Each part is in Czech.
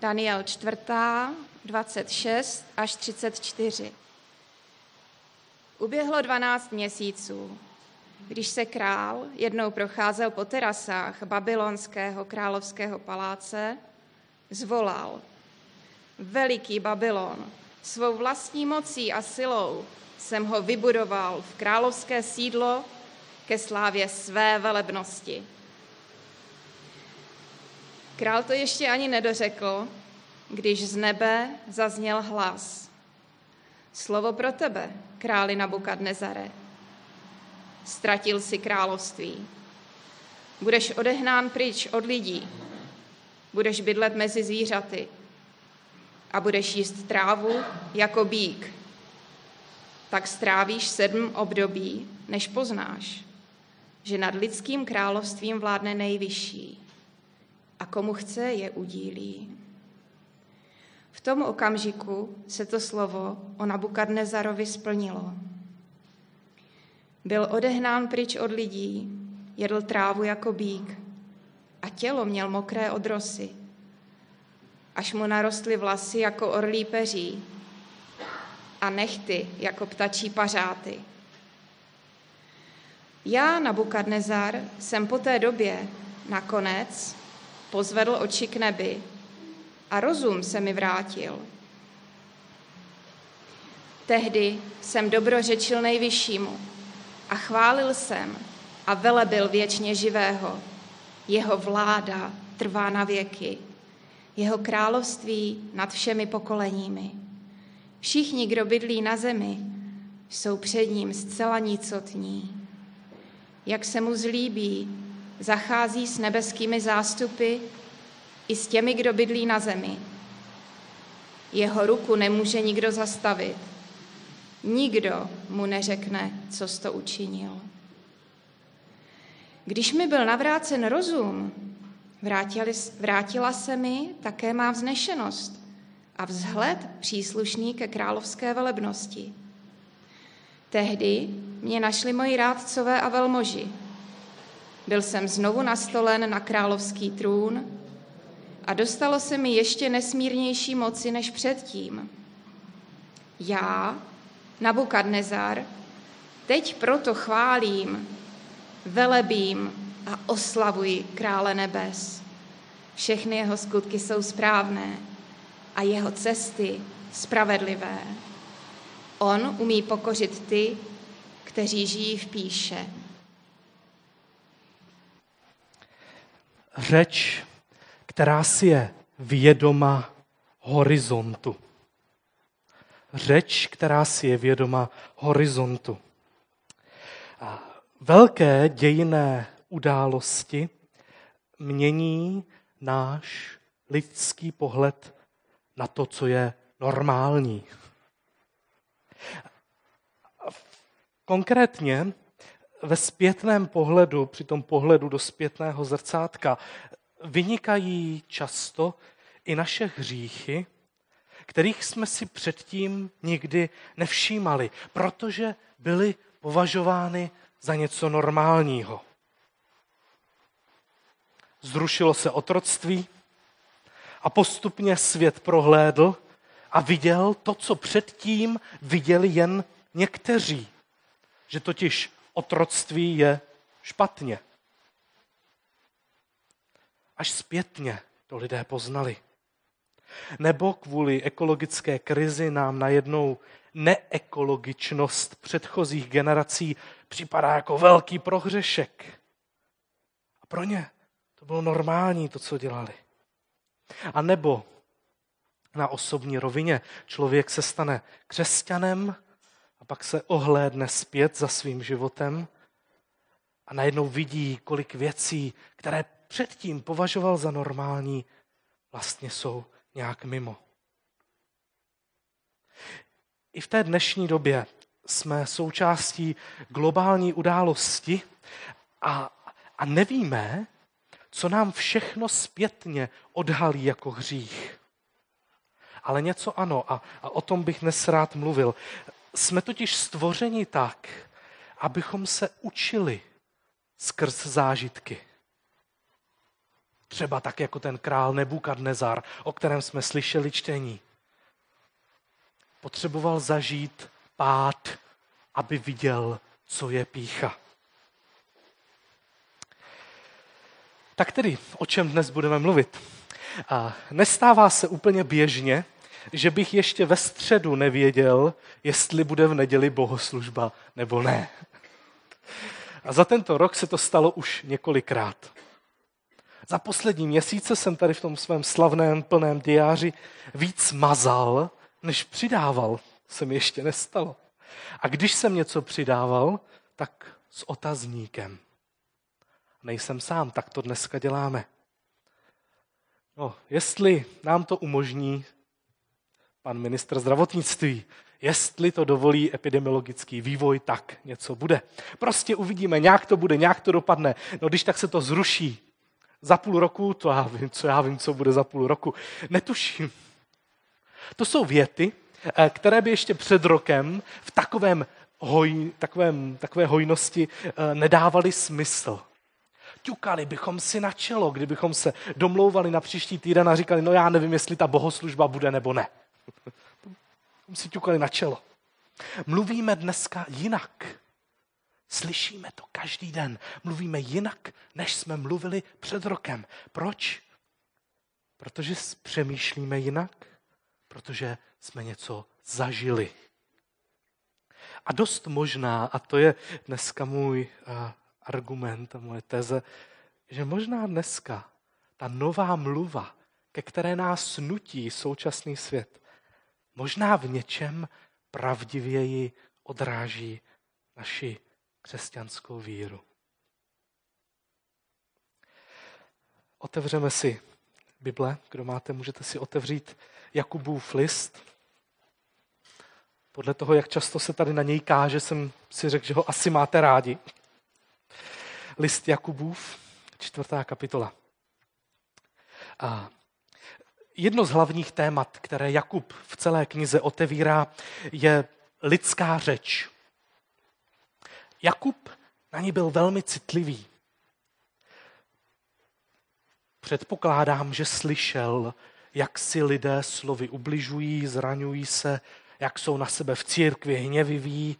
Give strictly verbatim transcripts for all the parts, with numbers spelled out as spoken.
Daniel čtvrtá, dvacet šest až třicet čtyři. Uběhlo dvanáct měsíců, když se král jednou procházel po terasách babylonského královského paláce, zvolal: Veliký Babylon, svou vlastní mocí a silou jsem ho vybudoval v královské sídlo ke slávě své velebnosti. Král to ještě ani nedořekl, když z nebe zazněl hlas: Slovo pro tebe, králi Nabukadnezare. Ztratil si království. Budeš odehnán pryč od lidí, budeš bydlet mezi zvířaty a budeš jíst trávu jako býk. Tak strávíš sedm období, než poznáš, že nad lidským královstvím vládne nejvyšší a komu chce, je udílí. V tom okamžiku se to slovo o Nabukadnezarovi splnilo. Byl odehnán pryč od lidí, jedl trávu jako býk a tělo měl mokré od rosy, až mu narostly vlasy jako orlí peří a nehty jako ptačí pařáty. Já, Nabukadnezar, jsem po té době nakonec pozvedl oči k nebi a rozum se mi vrátil. Tehdy jsem dobrořečil nejvyššímu a chválil jsem a velebil věčně živého. Jeho vláda trvá na věky, jeho království nad všemi pokoleními. Všichni, kdo bydlí na zemi, jsou před ním zcela nicotní. Jak se mu zlíbí, zachází s nebeskými zástupy i s těmi, kdo bydlí na zemi. Jeho ruku nemůže nikdo zastavit. Nikdo mu neřekne, co jsi to učinil. Když mi byl navrácen rozum, vrátili, vrátila se mi také má vznešenost a vzhled příslušný ke královské velebnosti. Tehdy mě našli moji rádcové a velmoži. Byl jsem znovu nastolen na královský trůn a dostalo se mi ještě nesmírnější moci než předtím. Já, Nabukadnezar, teď proto chválím, velebím a oslavuji krále nebes. Všechny jeho skutky jsou správné a jeho cesty spravedlivé. On umí pokořit ty, kteří žijí v pýše. Řeč, která si je vědoma horizontu. Řeč, která si je vědoma horizontu. Velké dějinné události mění náš lidský pohled na to, co je normální. Konkrétně ve zpětném pohledu, při tom pohledu do zpětného zrcátka, vynikají často i naše hříchy, kterých jsme si předtím nikdy nevšímali, protože byly považovány za něco normálního. Zrušilo se otroctví a postupně svět prohlédl a viděl to, co předtím viděli jen někteří, že totiž otroctví je špatně. Až zpětně to lidé poznali. Nebo kvůli ekologické krizi nám najednou neekologičnost předchozích generací připadá jako velký prohřešek. A pro ně to bylo normální, to, co dělali. A nebo na osobní rovině člověk se stane křesťanem a pak se ohlédne zpět za svým životem a najednou vidí, kolik věcí, které předtím považoval za normální, vlastně jsou nějak mimo. I v té dnešní době jsme součástí globální události a, a nevíme, co nám všechno zpětně odhalí jako hřích. Ale něco ano, a, a o tom bych dnes rád mluvil. Jsme totiž stvořeni tak, abychom se učili skrz zážitky. Třeba tak jako ten král Nabukadnezar, o kterém jsme slyšeli čtení. Potřeboval zažít pád, aby viděl, co je pýcha. Tak tedy, o čem dnes budeme mluvit? A nestává se úplně běžně, že bych ještě ve středu nevěděl, jestli bude v neděli bohoslužba nebo ne. A za tento rok se to stalo už několikrát. Za poslední měsíce jsem tady v tom svém slavném plném diáři víc mazal, než přidával. Se mi ještě nestalo. A když jsem něco přidával, tak s otazníkem. Nejsem sám, tak to dneska děláme. No, jestli nám to umožní pan ministr zdravotnictví, jestli to dovolí epidemiologický vývoj, tak něco bude. Prostě uvidíme, nějak to bude, nějak to dopadne. No, když tak se to zruší. Za půl roku, to já vím, co já vím, co bude za půl roku. Netuším. To jsou věty, které by ještě před rokem v takovém hoj, takovém, takové hojnosti nedávaly smysl. Ťukali bychom si na čelo, kdybychom se domlouvali na příští týden a říkali, no já nevím, jestli ta bohoslužba bude nebo ne. Bychom si ťukali na čelo. Mluvíme dneska jinak. Slyšíme to každý den. Mluvíme jinak, než jsme mluvili před rokem. Proč? Protože přemýšlíme jinak, protože jsme něco zažili. A dost možná, a to je dneska můj uh, argument a moje teze, že možná dneska ta nová mluva, ke které nás nutí současný svět, možná v něčem pravdivěji odráží naši křesťanskou víru. Otevřeme si Bible, kdo máte, můžete si otevřít Jakubův list. Podle toho, jak často se tady na něj káže, jsem si řekl, že ho asi máte rádi. List Jakubův, čtvrtá kapitola. A jedno z hlavních témat, které Jakub v celé knize otevírá, je lidská řeč. Jakub na ní byl velmi citlivý. Předpokládám, že slyšel, jak si lidé slovy ubližují, zraňují se, jak jsou na sebe v církvi hněviví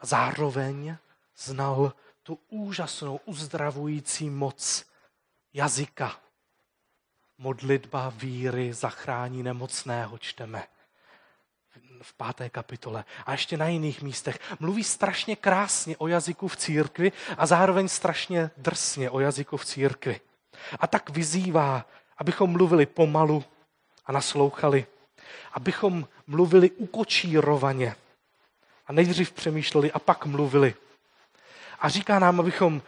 a zároveň znal tu úžasnou uzdravující moc jazyka. Modlitba víry zachrání nemocného, čteme v páté kapitole a ještě na jiných místech. Mluví strašně krásně o jazyku v církvi a zároveň strašně drsně o jazyku v církvi. A tak vyzývá, abychom mluvili pomalu a naslouchali, abychom mluvili ukočírovaně a nejdřív přemýšleli a pak mluvili. A říká nám, abychom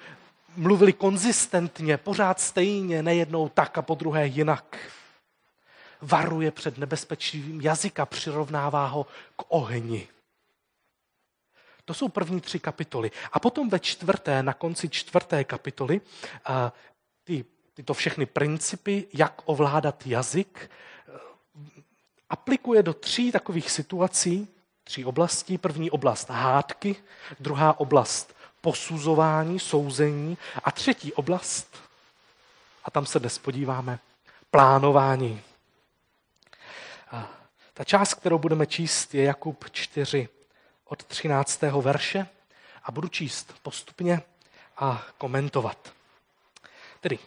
mluvili konzistentně, pořád stejně, nejednou tak a podruhé jinak. Varuje před nebezpečím jazyka, přirovnává ho k ohni. To jsou první tři kapitoly. A potom ve čtvrté, na konci čtvrté kapitoly, ty, tyto všechny principy, jak ovládat jazyk, aplikuje do tří takových situací, tří oblastí. První oblast hádky, druhá oblast posuzování, souzení a třetí oblast, a tam se dnes podíváme, plánování. A ta část, kterou budeme číst, je Jakub čtyři od třináctého verše a budu číst postupně a komentovat. Tedy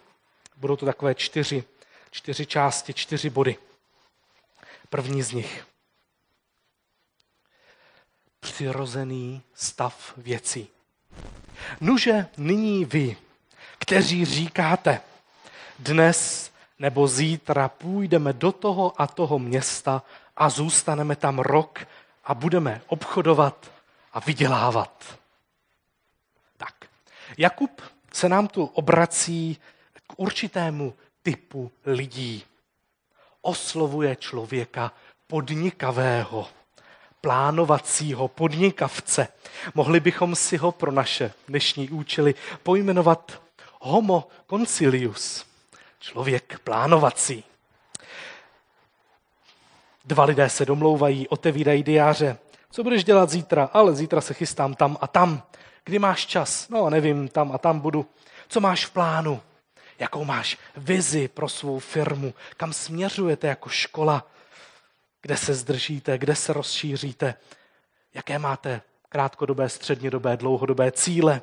budou to takové čtyři, čtyři části, čtyři body. První z nich. Přirozený stav věcí. Nuže nyní vy, kteří říkáte, dnes nebo zítra půjdeme do toho a toho města a zůstaneme tam rok a budeme obchodovat a vydělávat. Tak, Jakub se nám tu obrací k určitému typu lidí. Oslovuje člověka podnikavého, plánovacího podnikavce. Mohli bychom si ho pro naše dnešní účely pojmenovat homo concilius, člověk plánovací. Dva lidé se domlouvají, otevírají diáře. Co budeš dělat zítra? Ale zítra se chystám tam a tam. Kdy máš čas? No nevím, tam a tam budu. Co máš v plánu? jakou máš vizi pro svou firmu, kam směřujete jako škola, kde se zdržíte, kde se rozšíříte, jaké máte krátkodobé, střednědobé, dlouhodobé cíle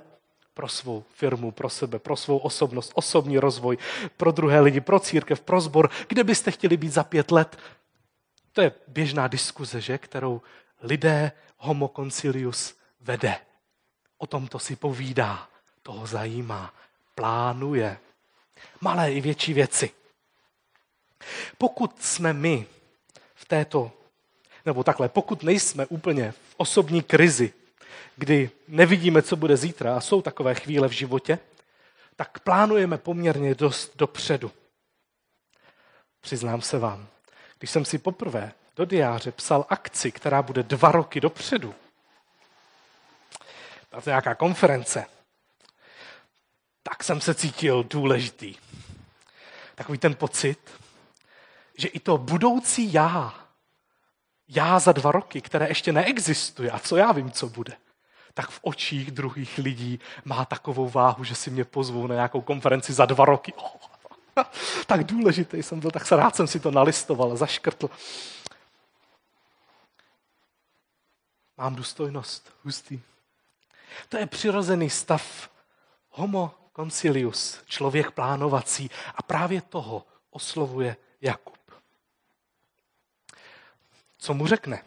pro svou firmu, pro sebe, pro svou osobnost, osobní rozvoj, pro druhé lidi, pro církev, pro sbor, kde byste chtěli být za pět let. To je běžná diskuze, že? Kterou lidé homo concilius vede. O tom to si povídá, toho zajímá, plánuje. Malé i větší věci. Pokud jsme my v této, nebo takhle, pokud nejsme úplně v osobní krizi, kdy nevidíme, co bude zítra, a jsou takové chvíle v životě, tak plánujeme poměrně dost dopředu. Přiznám se vám, když jsem si poprvé do diáře psal akci, která bude dva roky dopředu, to je nějaká konference, tak jsem se cítil důležitý. Takový ten pocit, že i to budoucí já, já za dva roky, které ještě neexistuje, a co já vím, co bude, tak v očích druhých lidí má takovou váhu, že si mě pozvou na nějakou konferenci za dva roky. Oh, tak důležitý jsem byl, tak se rád jsem si to nalistoval, zaškrtl. Mám důstojnost, hustý. To je přirozený stav homo concilius, člověk plánovací, a právě toho oslovuje Jakub. Co mu řekne?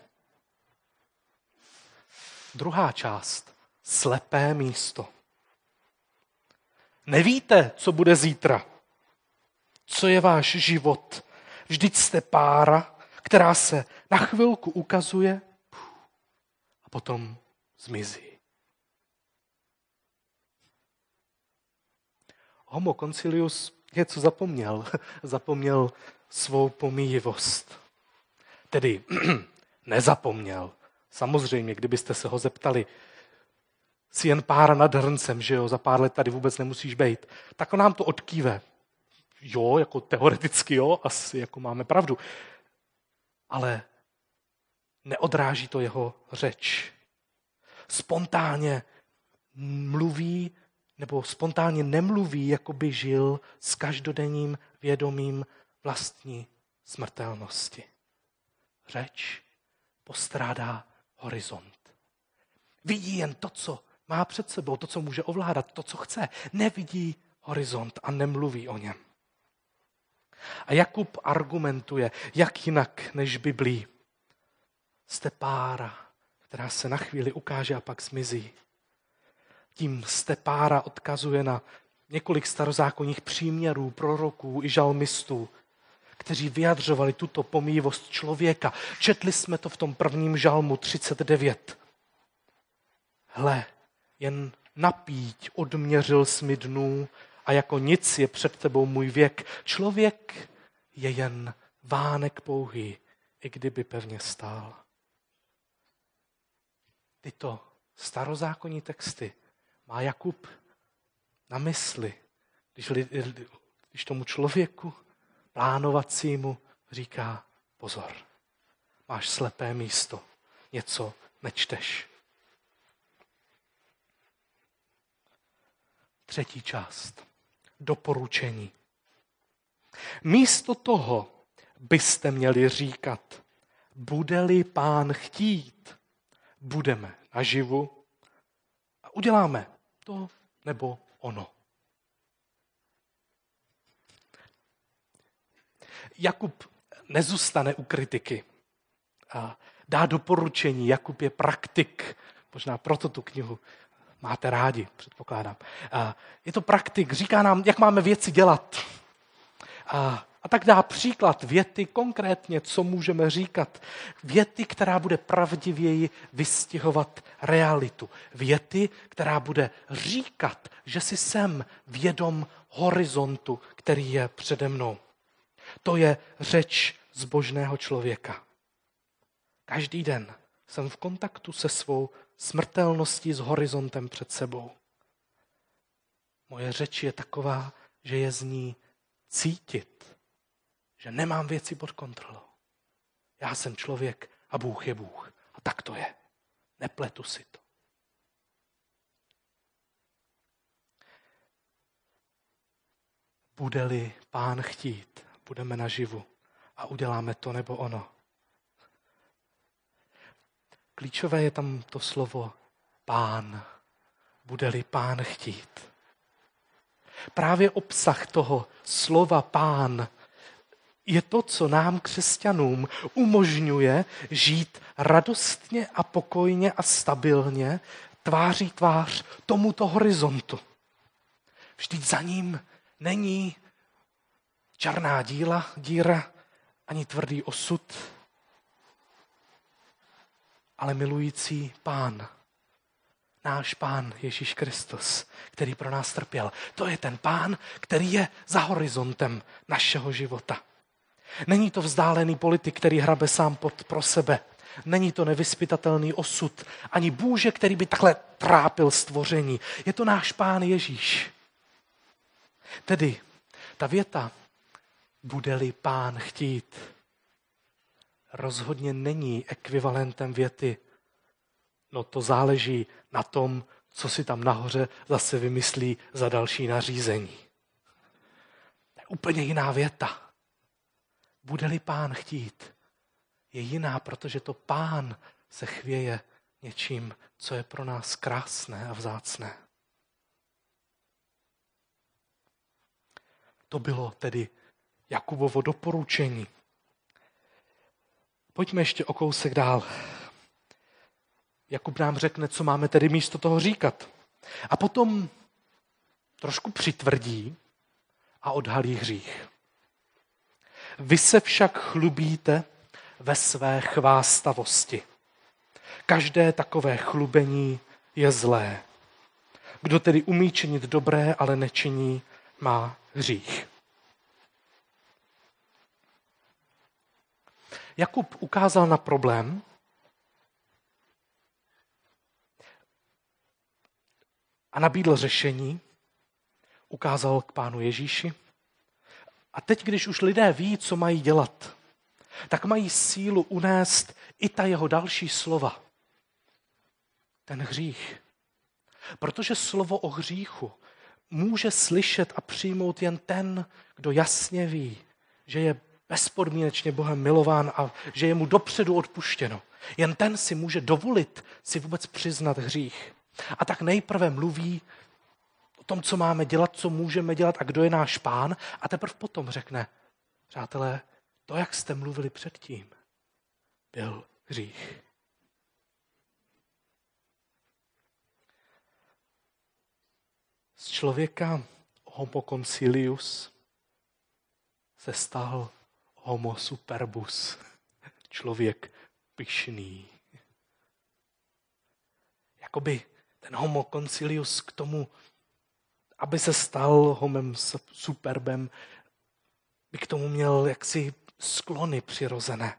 Druhá část, slepé místo. Nevíte, co bude zítra, co je váš život. Vždyť jste pára, která se na chvilku ukazuje a potom zmizí. Homo concilius něco zapomněl. Zapomněl svou pomíjivost. Tedy nezapomněl. Samozřejmě, kdybyste se ho zeptali, si jen pára nad hrncem, že jo, za pár let tady vůbec nemusíš bejt. Tak on nám to odkýve. Jo, jako teoreticky jo, asi jako máme pravdu. Ale neodráží to jeho řeč. Spontánně mluví nebo spontánně nemluví, jako by žil s každodenním vědomím vlastní smrtelnosti. Řeč postrádá horizont. Vidí jen to, co má před sebou, to, co může ovládat, to, co chce. Nevidí horizont a nemluví o něm. A Jakub argumentuje, jak jinak než Biblí. Jste pára, která se na chvíli ukáže a pak zmizí. Tím stepára odkazuje na několik starozákonních příměrů, proroků i žalmistů, kteří vyjadřovali tuto pomíjivost člověka. Četli jsme to v tom prvním žalmu třicet devět. Hle, jen napíď odměřil jsi mi dnů a jako nic je před tebou můj věk. Člověk je jen vánek pouhý, i kdyby pevně stál. Tyto starozákonní texty má Jakub na mysli, když, lidi, když tomu člověku plánovacímu říká pozor, máš slepé místo, něco nečteš. Třetí část, doporučení. Místo toho byste měli říkat, bude-li Pán chtít, budeme naživu a uděláme to nebo ono. Jakub nezůstane u kritiky. A dá doporučení. Jakub je praktik. Možná proto tu knihu máte rádi, předpokládám. A je to praktik. Říká nám, jak máme věci dělat. A, a tak dá příklad věty konkrétně, co můžeme říkat. Věty, která bude pravdivěji vystihovat realitu. Věty, která bude říkat, že si jsem vědom horizontu, který je přede mnou. To je řeč zbožného člověka. Každý den jsem v kontaktu se svou smrtelností s horizontem před sebou. Moje řeč je taková, že je z ní cítit, že nemám věci pod kontrolou. Já jsem člověk a Bůh je Bůh. A tak to je. Nepletu si to. bude-li Pán chtít, budeme naživu a uděláme to nebo ono. Klíčové je tam to slovo Pán, bude-li Pán chtít. Právě obsah toho slova Pán je to, co nám, křesťanům, umožňuje žít radostně a pokojně a stabilně tváří tvář tomuto horizontu. Vždyť za ním není černá díla, díra ani tvrdý osud, ale milující Pán, náš Pán Ježíš Kristus, který pro nás trpěl. To je ten Pán, který je za horizontem našeho života. Není to vzdálený politik, který hrabe sám pod pro sebe. Není to nevyspytatelný osud, ani bůže, který by takhle trápil stvoření. Je to náš Pán Ježíš. Tedy ta věta, bude-li Pán chtít, rozhodně není ekvivalentem věty, no to záleží na tom, co si tam nahoře zase vymyslí za další nařízení. To je úplně jiná věta. Bude-li Pán chtít, je jiná, protože to Pán se chvěje něčím, co je pro nás krásné a vzácné. To bylo tedy Jakubovo doporučení. Pojďme ještě o kousek dál. Jakub nám řekne, co máme tedy místo toho říkat. A potom trošku přitvrdí a odhalí hřích. Vy se však chlubíte ve své chvástavosti. Každé takové chlubení je zlé. Kdo tedy umí činit dobré, ale nečiní, má hřích. Jakub ukázal na problém, a nabídl řešení, ukázal k Pánu Ježíši. A teď, když už lidé ví, co mají dělat, tak mají sílu unést i ta jeho další slova. Ten hřích. Protože slovo o hříchu může slyšet a přijmout jen ten, kdo jasně ví, že je bezpodmínečně Bohem milován a že je mu dopředu odpuštěno. Jen ten si může dovolit si vůbec přiznat hřích. A tak nejprve mluví o tom, co máme dělat, co můžeme dělat a kdo je náš Pán. A teprve potom řekne, přátelé, to, jak jste mluvili předtím, byl hřích. Z člověka homo concilius se stal homo superbus, člověk pyšný. Jakoby ten homo concilius k tomu, aby se stal homem superbem, by k tomu měl jaksi sklony přirozené.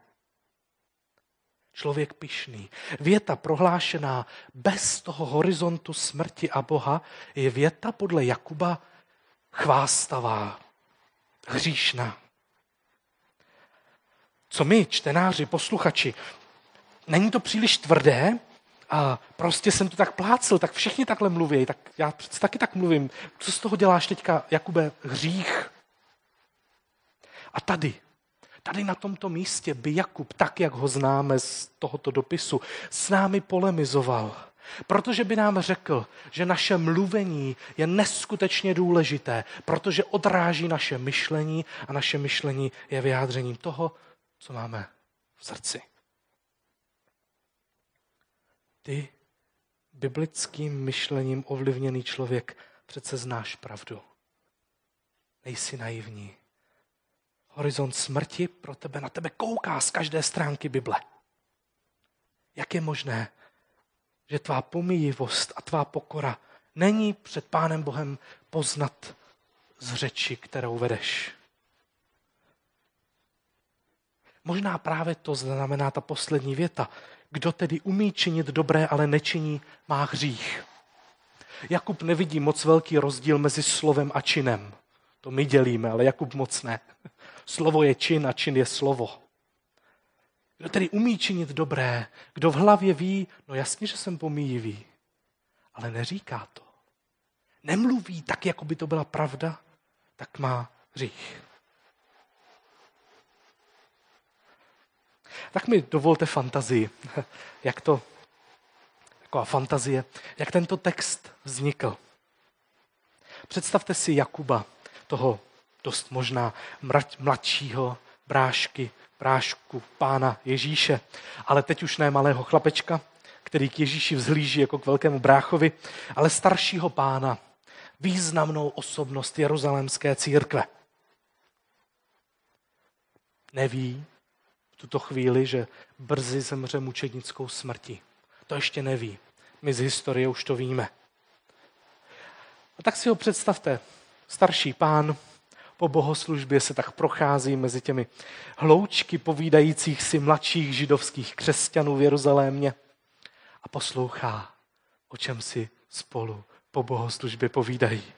Člověk pyšný. Věta prohlášená bez toho horizontu smrti a Boha je věta podle Jakuba chvástavá, hříšná. Co my, čtenáři, posluchači, není to příliš tvrdé, a prostě jsem to tak plácil, tak všichni takhle mluví, tak já přece taky tak mluvím. Co z toho děláš teďka, Jakube, hřích? A tady, tady na tomto místě by Jakub, tak jak ho známe z tohoto dopisu, s námi polemizoval. Protože by nám řekl, že naše mluvení je neskutečně důležité, protože odráží naše myšlení a naše myšlení je vyjádřením toho, co máme v srdci. Ty, biblickým myšlením ovlivněný člověk, přece znáš pravdu. Nejsi naivní. Horizont smrti pro tebe, na tebe kouká z každé stránky Bible. Jak je možné, že tvá pomíjivost a tvá pokora není před Pánem Bohem poznat z řeči, kterou vedeš? Možná právě to znamená ta poslední věta. Kdo tedy umí činit dobré, ale nečiní, má hřích. Jakub nevidí moc velký rozdíl mezi slovem a činem. To my dělíme, ale Jakub moc ne. Slovo je čin a čin je slovo. Kdo tedy umí činit dobré, kdo v hlavě ví, no jasně, že jsem pomíjivý, ale neříká to. Nemluví tak, jako by to byla pravda, tak má hřích. Tak mi dovolte fantazii, jak to, taková fantazie, jak tento text vznikl. Představte si Jakuba, toho dost možná mladšího brášky, brášku pána Ježíše, ale teď už ne malého chlapečka, který k Ježíši vzhlíží jako k velkému bráchovi, ale staršího pána, významnou osobnost jeruzalémské církve. Neví v tuto chvíli, že brzy zemře mučednickou smrti. To ještě neví. My z historie už to víme. A tak si ho představte. Starší pán po bohoslužbě se tak prochází mezi těmi hloučky povídajících si mladších židovských křesťanů v Jeruzalémě a poslouchá, o čem si spolu po bohoslužbě povídají.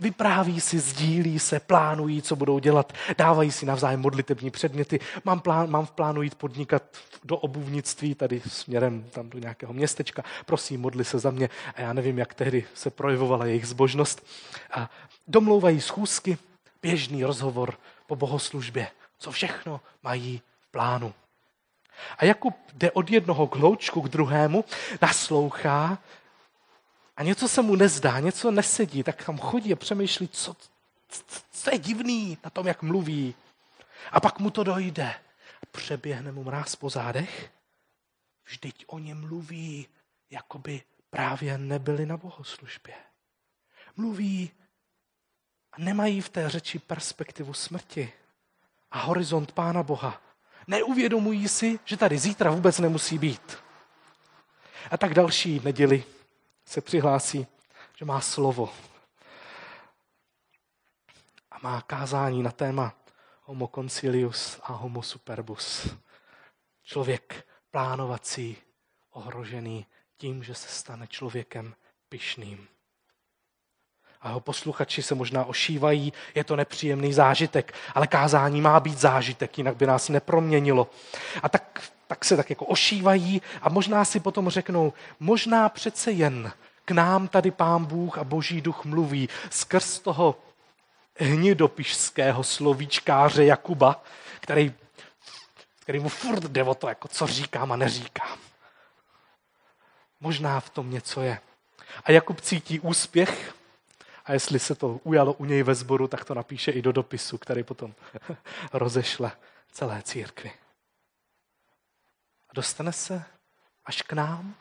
Vypráví si, sdílí se, plánují, co budou dělat, dávají si navzájem modlitební předměty. Mám, plán, mám v plánu jít podnikat do obuvnictví, tady směrem tam do nějakého městečka. Prosím, modli se za mě. A já nevím, jak tehdy se projevovala jejich zbožnost. A domlouvají schůzky, běžný rozhovor po bohoslužbě, co všechno mají v plánu. A Jakub jde od jednoho kloučku k druhému, naslouchá, a něco se mu nezdá, něco nesedí, tak tam chodí a přemýšlí, co, co je divný na tom, jak mluví. A pak mu to dojde. Přeběhne mu mráz po zádech. Vždyť oni mluví, jako by právě nebyli na bohoslužbě. Mluví a nemají v té řeči perspektivu smrti a horizont Pána Boha. Neuvědomují si, že tady zítra vůbec nemusí být. A tak další neděli se přihlásí, že má slovo a má kázání na téma homo concilius a homo superbus. Člověk plánovací, ohrožený tím, že se stane člověkem pyšným. A jeho posluchači se možná ošívají, je to nepříjemný zážitek, ale kázání má být zážitek, jinak by nás neproměnilo. A tak tak se tak jako ošívají a možná si potom řeknou, možná přece jen k nám tady Pán Bůh a Boží duch mluví skrz toho hnidopišského slovíčkáře Jakuba, který, který mu furt jde o to, jako co říkám a neříkám. Možná v tom něco je. A Jakub cítí úspěch a jestli se to ujalo u něj ve sboru, tak to napíše i do dopisu, který potom rozešle celé církvi. A dostane se až k nám.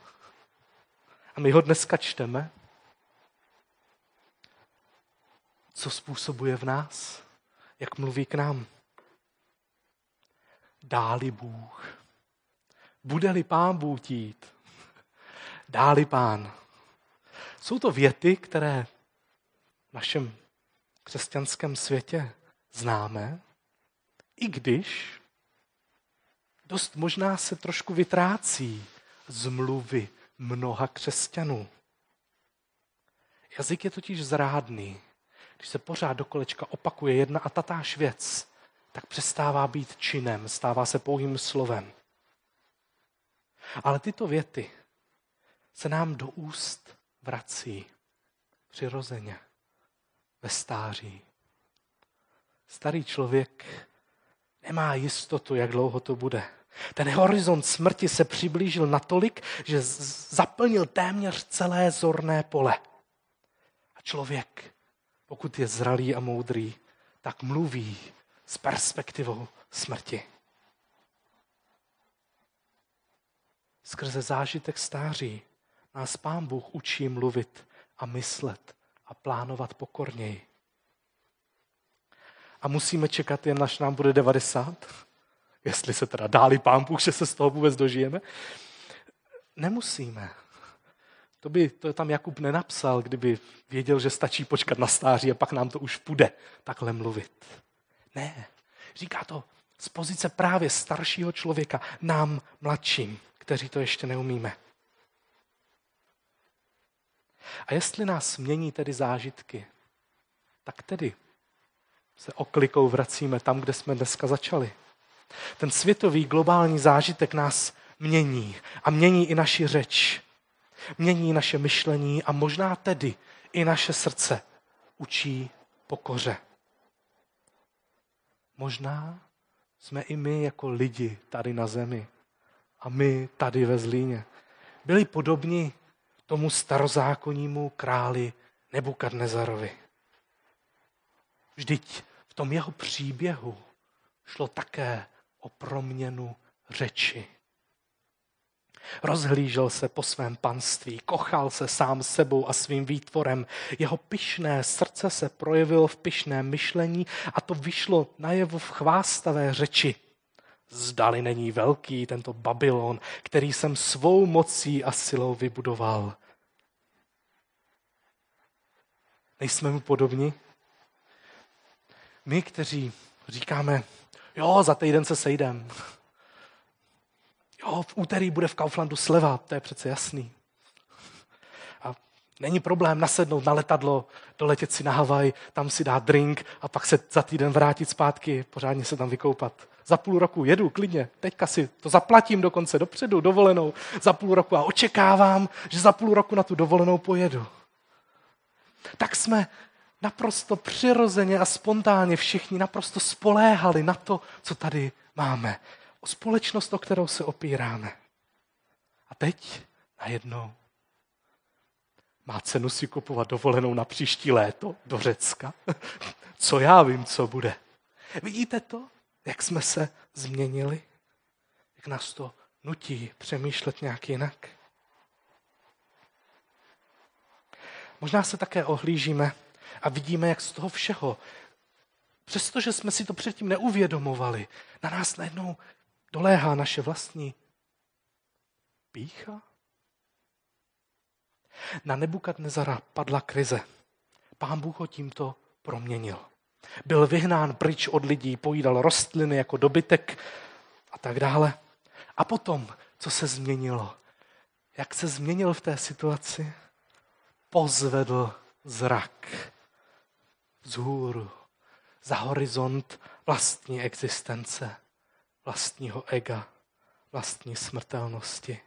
A my ho dneska čteme. Co způsobuje v nás? Jak mluví k nám? Dáli Bůh. Bude-li Pán Bůh tít. Dáli Pán. Jsou to věty, které v našem křesťanském světě známe, i když dost možná se trošku vytrácí z mluvy mnoha křesťanů. Jazyk je totiž zrádný. Když se pořád dokolečka opakuje jedna a tatáž věc, tak přestává být činem, stává se pouhým slovem. Ale tyto věty se nám do úst vrací přirozeně ve stáří. Starý člověk nemá jistotu, jak dlouho to bude. Ten horizont smrti se přiblížil natolik, že zaplnil téměř celé zorné pole. A člověk, pokud je zralý a moudrý, tak mluví s perspektivou smrti. Skrze zážitek stáří nás Pán Bůh učí mluvit a myslet a plánovat pokorněji. A musíme čekat, jen až nám bude devadesát, jestli se teda dáli Pán Bůh, že se z toho vůbec dožijeme. Nemusíme. To by to tam Jakub nenapsal, kdyby věděl, že stačí počkat na stáří a pak nám to už půjde takhle mluvit. Ne, říká to z pozice právě staršího člověka, nám mladším, kteří to ještě neumíme. A jestli nás mění tedy zážitky, tak tedy se oklikou vracíme tam, kde jsme dneska začali. Ten světový globální zážitek nás mění a mění i naši řeč, mění naše myšlení a možná tedy i naše srdce učí pokoře. Možná jsme i my jako lidi tady na zemi a my tady ve Zlíně byli podobní tomu starozákonnímu králi Nabukadnezarovi. Vždyť v tom jeho příběhu šlo také o proměnu řeči. Rozhlížel se po svém panství, kochal se sám sebou a svým výtvorem. Jeho pyšné srdce se projevilo v pyšném myšlení a to vyšlo najevo v chvástavé řeči. Zdali není velký tento Babylon, který jsem svou mocí a silou vybudoval. Nejsme mu podobní? My, kteří říkáme, jo, za týden se sejdem. Jo, v úterý bude v Kauflandu sleva, to je přece jasný. A není problém nasednout na letadlo, doletět si na Havaj, tam si dát drink a pak se za týden vrátit zpátky, pořádně se tam vykoupat. Za půl roku jedu, klidně, teďka si to zaplatím dokonce dopředu, dovolenou za půl roku a očekávám, že za půl roku na tu dovolenou pojedu. Tak jsme naprosto přirozeně a spontánně všichni naprosto spoléhali na to, co tady máme. O společnost, o kterou se opíráme. A teď najednou má cenu si kupovat dovolenou na příští léto do Řecka. Co já vím, co bude. Vidíte to, jak jsme se změnili? Jak nás to nutí přemýšlet nějak jinak? Možná se také ohlížíme a vidíme, jak z toho všeho, přestože jsme si to předtím neuvědomovali, na nás najednou doléhá naše vlastní pýcha. Na Nabukadnezara padla krize. Pán Bůh ho tímto proměnil. Byl vyhnán pryč od lidí, pojídal rostliny jako dobytek a tak dále. A potom, co se změnilo? Jak se změnil v té situaci? Pozvedl zrak vzhůru za horizont vlastní existence, vlastního ega, vlastní smrtelnosti.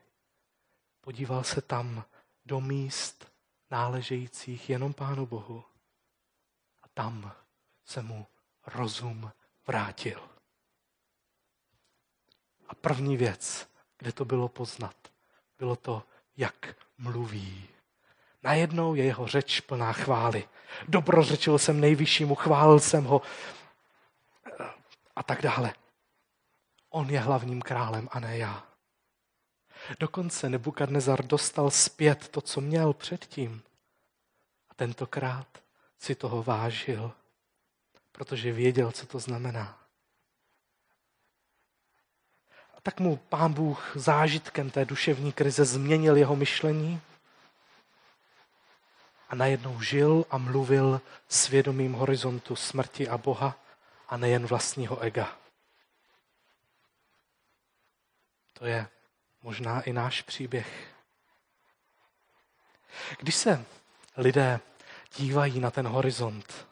Podíval se tam do míst náležejících jenom Pánu Bohu a tam se mu rozum vrátil. A první věc, kde to bylo poznat, bylo to, jak mluví. Najednou je jeho řeč plná chvály. Dobrořečil jsem nejvyššímu, chválil jsem ho a tak dále. On je hlavním králem a ne já. Dokonce Nabukadnezar dostal zpět to, co měl předtím. A tentokrát si toho vážil, protože věděl, co to znamená. A tak mu Pán Bůh zážitkem té duševní krize změnil jeho myšlení a najednou žil a mluvil svědomím horizontu smrti a Boha a nejen vlastního ega. To je možná i náš příběh. Když se lidé dívají na ten horizont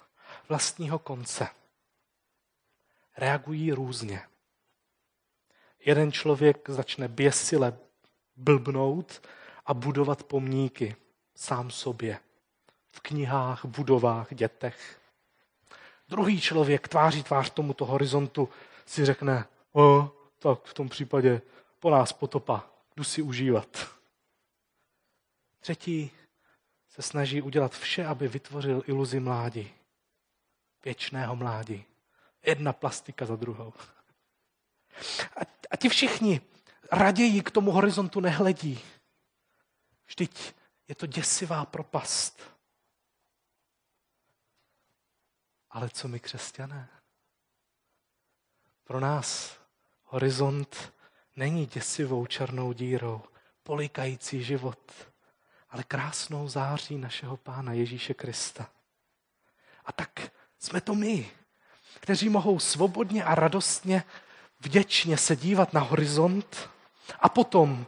vlastního konce, reagují různě. Jeden člověk začne běsile blbnout a budovat pomníky sám sobě. V knihách, budovách, dětech. Druhý člověk tváří tvář tomuto horizontu si řekne, o, tak v tom případě po nás potopa, jdu si užívat. Třetí se snaží udělat vše, aby vytvořil iluzi mládí. Věčného mládí. Jedna plastika za druhou. A, a ti všichni raději k tomu horizontu nehledí. Vždyť je to děsivá propast. Ale co my křesťané? Pro nás horizont není děsivou černou dírou, polikající život, ale krásnou září našeho Pána Ježíše Krista. A tak jsme to my, kteří mohou svobodně a radostně, vděčně se dívat na horizont a potom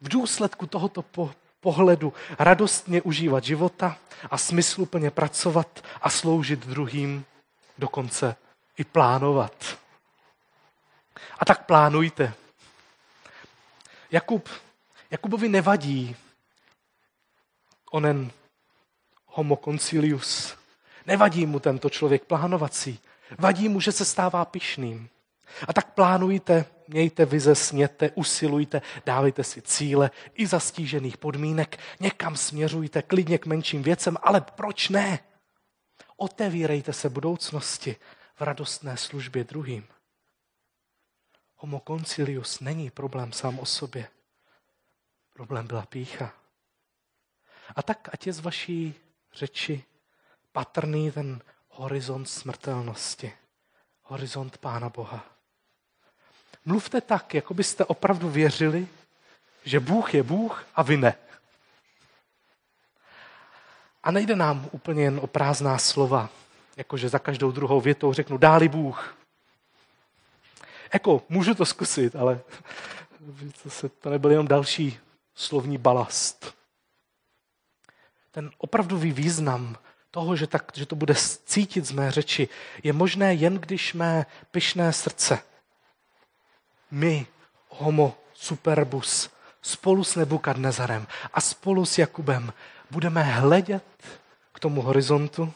v důsledku tohoto po- pohledu radostně užívat života a smysluplně pracovat a sloužit druhým, dokonce i plánovat. A tak plánujte. Jakub, Jakubovi nevadí onen homo concilius. Nevadí mu tento člověk plánovací. Vadí mu, že se stává pyšným. A tak plánujte, mějte vize, sněte, usilujte, dávejte si cíle i za stížených podmínek, někam směřujte, klidně k menším věcem, ale proč ne? Otevírejte se budoucnosti v radostné službě druhým. Homo concilius není problém sám o sobě. Problém byla pýcha. A tak ať je z vaší řeči patrný ten horizont smrtelnosti, horizont Pána Boha. Mluvte tak, jako byste opravdu věřili, že Bůh je Bůh a vy ne. A nejde nám úplně jen o prázdná slova, jakože za každou druhou větou řeknu, dáli Bůh. Jako, můžu to zkusit, ale to nebyl jenom další slovní balast. Ten opravdový význam toho, že, tak, že to bude cítit z mé řeči, je možné jen, když mé pyšné srdce, my, homo superbus, spolu s Nebukadnezarem a spolu s Jakubem, budeme hledět k tomu horizontu,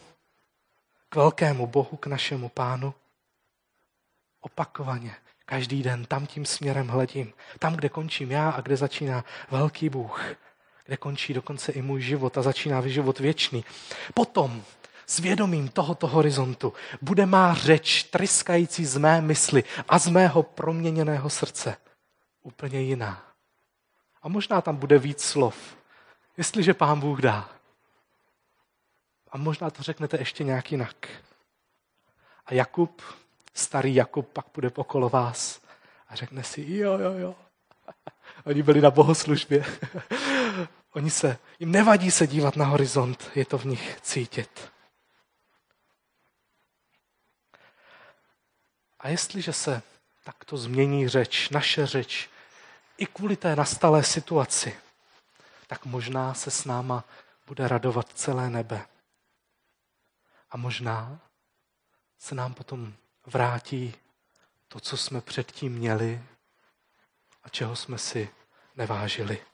k velkému Bohu, k našemu Pánu, opakovaně, každý den, tam tím směrem hledím, tam, kde končím já a kde začíná velký Bůh, kde končí dokonce i můj život a začíná život věčný. Potom s vědomím tohoto horizontu bude má řeč tryskající z mé mysli a z mého proměněného srdce úplně jiná. A možná tam bude víc slov, jestliže Pán Bůh dá. A možná to řeknete ještě nějak jinak. A Jakub, starý Jakub, pak bude okolo vás a řekne si jo, jo, jo. Oni byli na bohoslužbě. Oni se, jim nevadí se dívat na horizont, je to v nich cítit. A jestliže se takto změní řeč, naše řeč, i kvůli té nastalé situaci, tak možná se s náma bude radovat celé nebe. A možná se nám potom vrátí to, co jsme předtím měli a čeho jsme si nevážili.